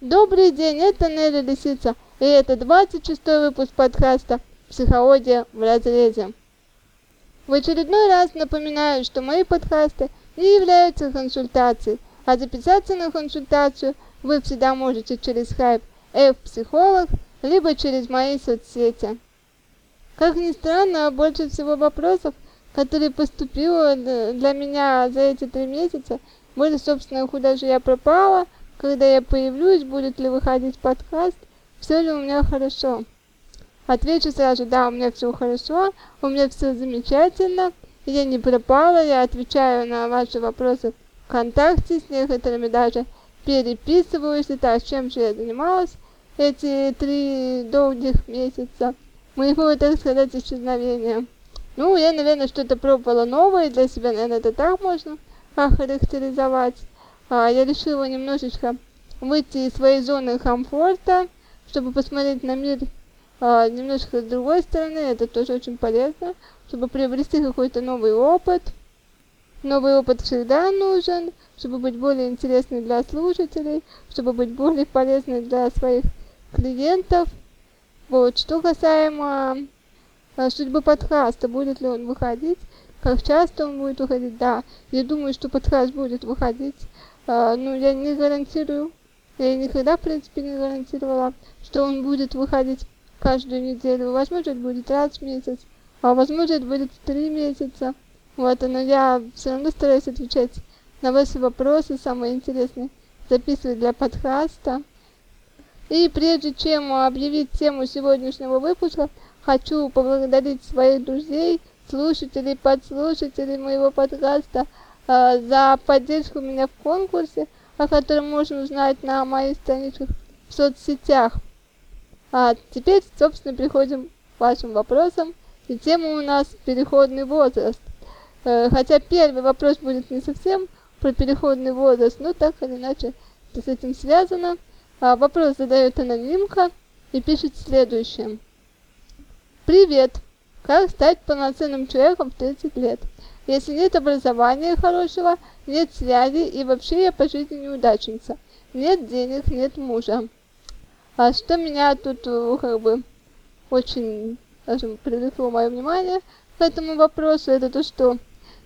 Добрый день, это Неля Лисица, и это 26-й выпуск подкаста «Психология в разрезе». В очередной раз напоминаю, что мои подкасты не являются консультацией, а записаться на консультацию вы всегда можете через Skype F-Психолог, либо через мои соцсети. Как ни странно, больше всего вопросов, которые поступило для меня за эти 3 месяца, были, собственно, куда же я пропала, когда я появлюсь, будет ли выходить подкаст, все ли у меня хорошо. Отвечу сразу: да, у меня все хорошо, у меня все замечательно, я не пропала, я отвечаю на ваши вопросы ВКонтакте, с некоторыми даже переписываюсь, итак, чем же я занималась эти 3 долгих месяца моего, так сказать, исчезновения. Ну, я, наверное, что-то пробовала новое, для себя, наверное, это так можно охарактеризовать. Я решила немножечко выйти из своей зоны комфорта, чтобы посмотреть на мир немножко с другой стороны, это тоже очень полезно, чтобы приобрести какой-то новый опыт. Новый опыт всегда нужен, чтобы быть более интересной для слушателей, чтобы быть более полезной для своих клиентов. Вот, что касаемо судьбы подкаста, будет ли он выходить, как часто он будет выходить, да, я думаю, что подкаст будет выходить, но я не гарантирую, я никогда, в принципе, не гарантировала, что он будет выходить каждую неделю, возможно, это будет раз в месяц, а возможно, это будет 3 месяца, вот, но я все равно стараюсь отвечать на ваши вопросы, самые интересные записывать для подкаста. И прежде чем объявить тему сегодняшнего выпуска, хочу поблагодарить своих друзей, слушателей, подслушателей моего подкаста за поддержку меня в конкурсе, о котором можно узнать на моих страничках в соцсетях. А теперь, собственно, переходим к вашим вопросам. И тема у нас переходный возраст. Хотя первый вопрос будет не совсем про переходный возраст, но так или иначе с этим связано. Вопрос задает анонимка и пишет следующее. Привет! Как стать полноценным человеком в 30 лет, если нет образования хорошего, нет связей и вообще я по жизни неудачница, нет денег, нет мужа? А что меня тут как бы очень, скажем, привлекло мое внимание к этому вопросу, это то, что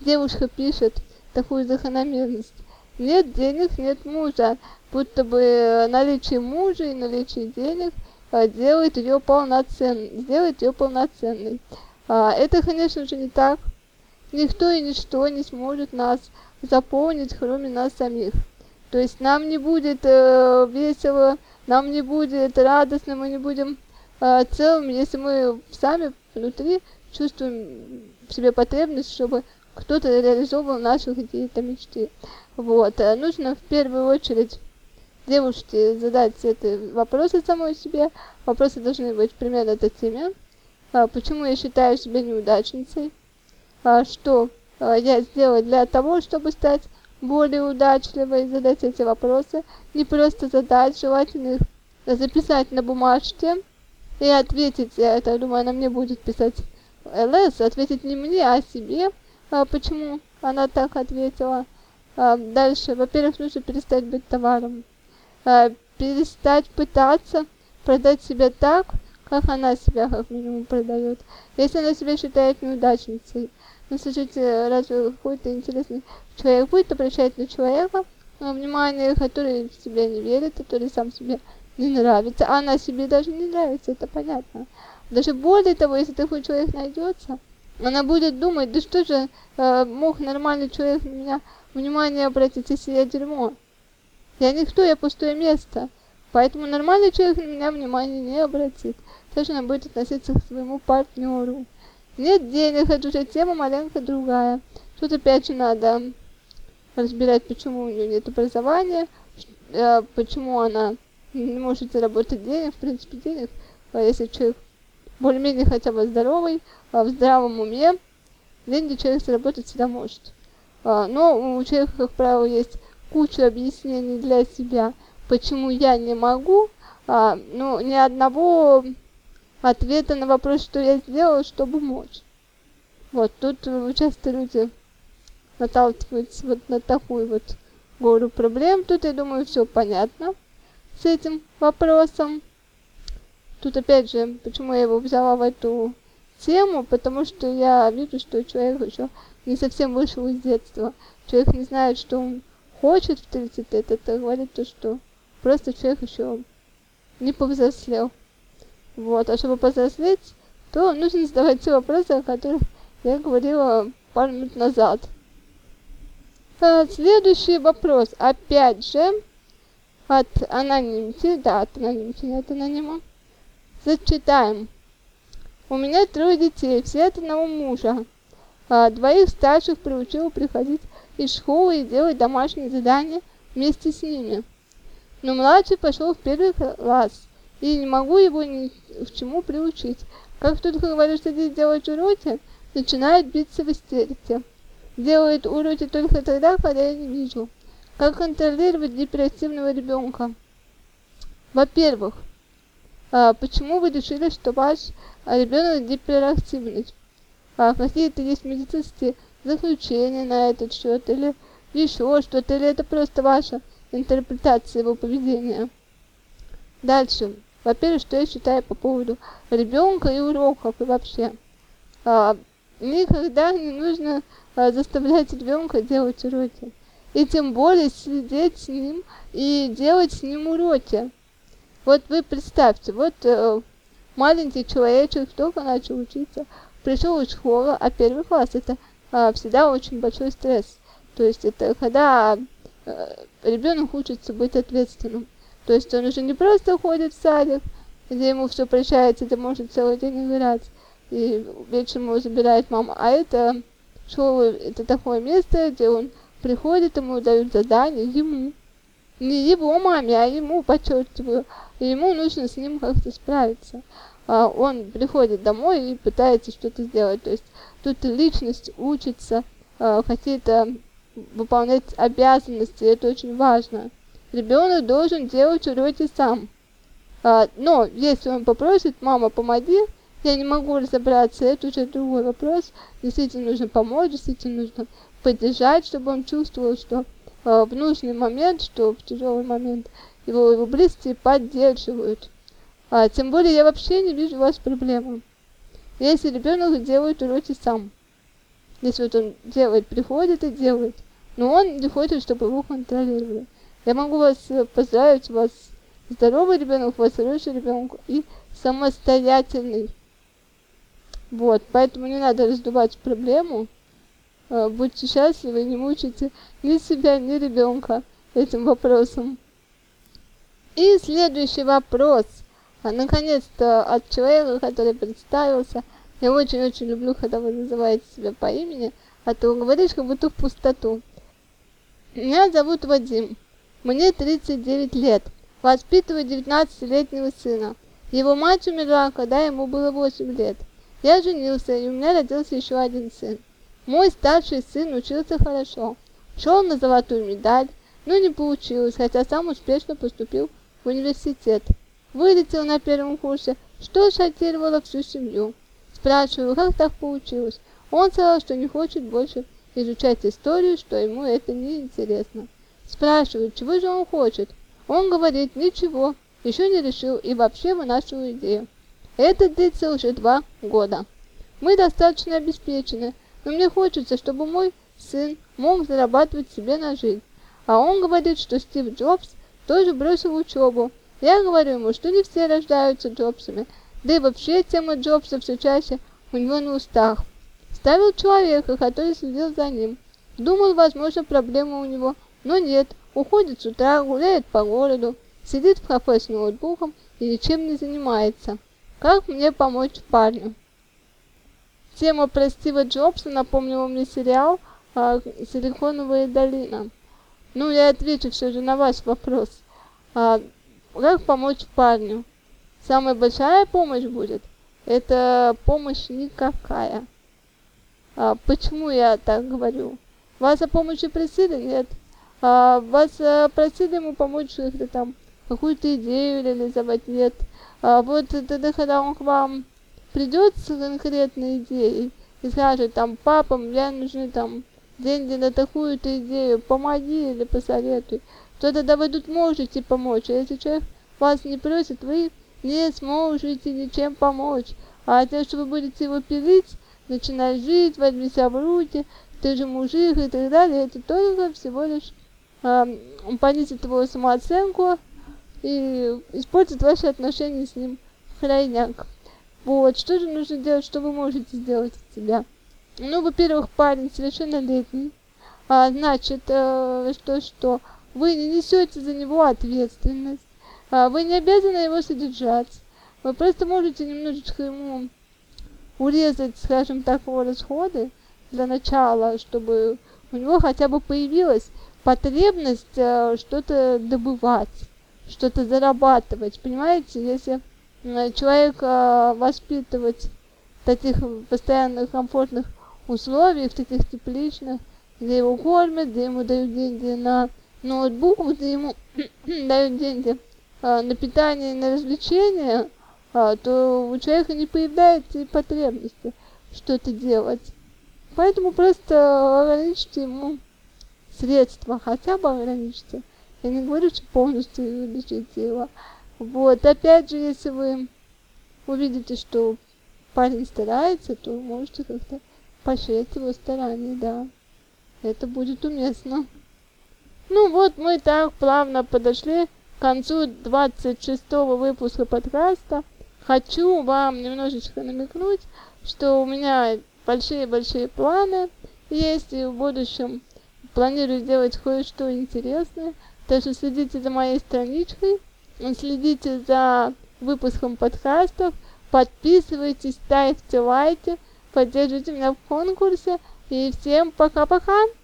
девушка пишет такую закономерность. Нет денег, нет мужа, будто бы наличие мужа и наличие денег делает ее полноценной. Это, конечно же, не так. Никто и ничто не сможет нас заполнить, кроме нас самих. То есть нам не будет весело, нам не будет радостно, мы не будем целым, если мы сами внутри чувствуем в себе потребность, чтобы кто-то реализовал наши какие-то мечты. Вот. Нужно в первую очередь девушке задать эти вопросы самой себе. Вопросы должны быть примерно такими. Почему я считаю себя неудачницей? Что я сделала для того, чтобы стать более удачливой? Задать эти вопросы. Не просто задать, желательно их записать на бумажке и ответить. Я думаю, она мне будет писать ЛС. Ответить не мне, а себе. Почему она так ответила? Дальше, во-первых, нужно перестать быть товаром, перестать пытаться продать себя так, как она себя как минимум продает. Если она себя считает неудачницей, ну слушайте, разве какой-то интересный человек будет обращать на человека внимание, который в себя не верит, который сам себе не нравится, а она себе даже не нравится, это понятно. Даже более того, если такой человек найдется, она будет думать, да что же мог нормальный человек на меня внимание обратить, если я дерьмо. Я никто, я пустое место. Поэтому нормальный человек на меня внимание не обратит. Также она будет относиться к своему партнеру. Нет денег, это уже тема маленько другая. Тут опять же надо разбирать, почему у нее нет образования, почему она не может заработать денег, в принципе денег, если человек более-менее хотя бы здоровый, в здравом уме, деньги человек заработать всегда может. Но у человека, как правило, есть куча объяснений для себя, почему я не могу, но ни одного ответа на вопрос, что я сделала, чтобы мочь. Вот, тут часто люди наталкиваются вот на такую вот гору проблем, тут, я думаю, все понятно. с этим вопросом. Тут опять же, почему я его взяла в эту тему, потому что я вижу, что человек еще не совсем вышел из детства. Человек не знает, что он хочет в 30 лет, это говорит то, что просто человек еще не повзрослел. Вот, а чтобы повзрослеть, то нужно задавать те вопросы, о которых я говорила пару минут назад. Следующий вопрос, опять же, от анонима. Зачитаем. У меня 3 детей, все от одного мужа. 2 старших приучила приходить из школы и делать домашние задания вместе с ними. Но младший пошел в 1 класс, и не могу его ни к чему приучить. Как только говорю, что здесь делать уроки, начинает биться в истерике. Делает уроки только тогда, когда я не вижу. Как контролировать депрессивного ребенка? Во-первых, почему вы решили, что ваш ребенок гиперактивный? Какие-то есть медицинские заключения на этот счет, или еще что-то, или это просто ваша интерпретация его поведения? Дальше. Во-первых, что я считаю по поводу ребенка и уроков, и вообще. Никогда не нужно заставлять ребенка делать уроки. И тем более сидеть с ним и делать с ним уроки. Вот вы представьте, вот маленький человечек только начал учиться, пришел из школы, а 1 класс это всегда очень большой стресс. То есть это когда ребенок учится быть ответственным. То есть он уже не просто ходит в садик, где ему все прощается, где может целый день играть, и вечером его забирает мама. А это школа, это такое место, где он приходит, ему дают задание, ему. Не его маме, а ему, подчеркиваю, ему нужно с ним как-то справиться. Он приходит домой и пытается что-то сделать. То есть тут личность учится, какие-то выполнять обязанности, это очень важно. Ребенок должен делать уроки сам. Но если он попросит, мама, помоги, я не могу разобраться, это уже другой вопрос. Действительно нужно помочь, действительно нужно поддержать, чтобы он чувствовал, что в нужный момент, что в тяжелый момент его близкие поддерживают. Тем более я вообще не вижу у вас проблемы. Если ребенок делает уроки сам. Если вот он делает, приходит и делает, но он не хочет, чтобы его контролировали. Я могу вас поздравить, у вас здоровый ребенок, у вас хороший ребенок и самостоятельный. Вот, поэтому не надо раздувать проблему. Будьте счастливы, не мучайте ни себя, ни ребенка этим вопросом. И следующий вопрос. Наконец-то от человека, который представился. Я очень-очень люблю, когда вы называете себя по имени, а то говоришь как будто в пустоту. Меня зовут Вадим. Мне 39 лет. Воспитываю 19-летнего сына. Его мать умерла, когда ему было 8 лет. Я женился, и у меня родился еще один сын. Мой старший сын учился хорошо, шел на золотую медаль, но не получилось, хотя сам успешно поступил в университет. Вылетел на 1 курсе, что шокировало всю семью. Спрашиваю, как так получилось? Он сказал, что не хочет больше изучать историю, что ему это неинтересно. Спрашиваю, чего же он хочет? Он говорит, ничего, еще не решил и вообще вынашиваю идею. Это длится уже 2 года. Мы достаточно обеспечены. Но мне хочется, чтобы мой сын мог зарабатывать себе на жизнь. А он говорит, что Стив Джобс тоже бросил учебу. Я говорю ему, что не все рождаются Джобсами. Да и вообще тема Джобса все чаще у него на устах. Ставил человека, который следил за ним. Думал, возможно, проблема у него, но нет. Уходит с утра, гуляет по городу, сидит в кафе с ноутбуком и ничем не занимается. Как мне помочь парню? Тема про Стива Джобса напомнила мне сериал «Силиконовая долина». Ну, я отвечу все же на ваш вопрос. Как помочь парню? Самая большая помощь будет? Это помощь никакая. Почему я так говорю? Вас о помощи просили? Нет. Вас просили ему помочь что-то там, какую-то идею реализовать? Нет. Вот тогда, когда он к вам придет с конкретной идеей и скажет, там, папа, мне нужны там деньги на такую-то идею, помоги или посоветуй, то тогда вы тут можете помочь. А если человек вас не просит, вы не сможете ничем помочь. А тем, что вы будете его пилить, начинай жить, возьми себя в руки, ты же мужик и так далее, это только всего лишь понизит его самооценку и испортит ваши отношения с ним, хройняк. Вот, что же нужно делать, что вы можете сделать от себя? Ну, во-первых, парень совершеннолетний, значит, что вы не несете за него ответственность, вы не обязаны его содержать, вы просто можете немножечко ему урезать, скажем так, его расходы для начала, чтобы у него хотя бы появилась потребность что-то добывать, что-то зарабатывать, понимаете, если человека воспитывать в таких постоянных комфортных условиях, в таких тепличных, где его кормят, где ему дают деньги на ноутбук, где ему дают деньги на питание и на развлечения, то у человека не появляется и потребности что-то делать. Поэтому просто ограничьте ему средства, хотя бы ограничьте. Я не говорю, что полностью увеличите его. Вот, опять же, если вы увидите, что парень старается, то можете как-то поощрять его старания, да. Это будет уместно. Ну вот, мы так плавно подошли к концу 26-го выпуска подкаста. Хочу вам немножечко намекнуть, что у меня большие-большие планы есть, и в будущем планирую сделать кое-что интересное. Так что следите за моей страничкой, следите за выпуском подкастов, подписывайтесь, ставьте лайки, поддержите меня в конкурсе. И всем пока-пока!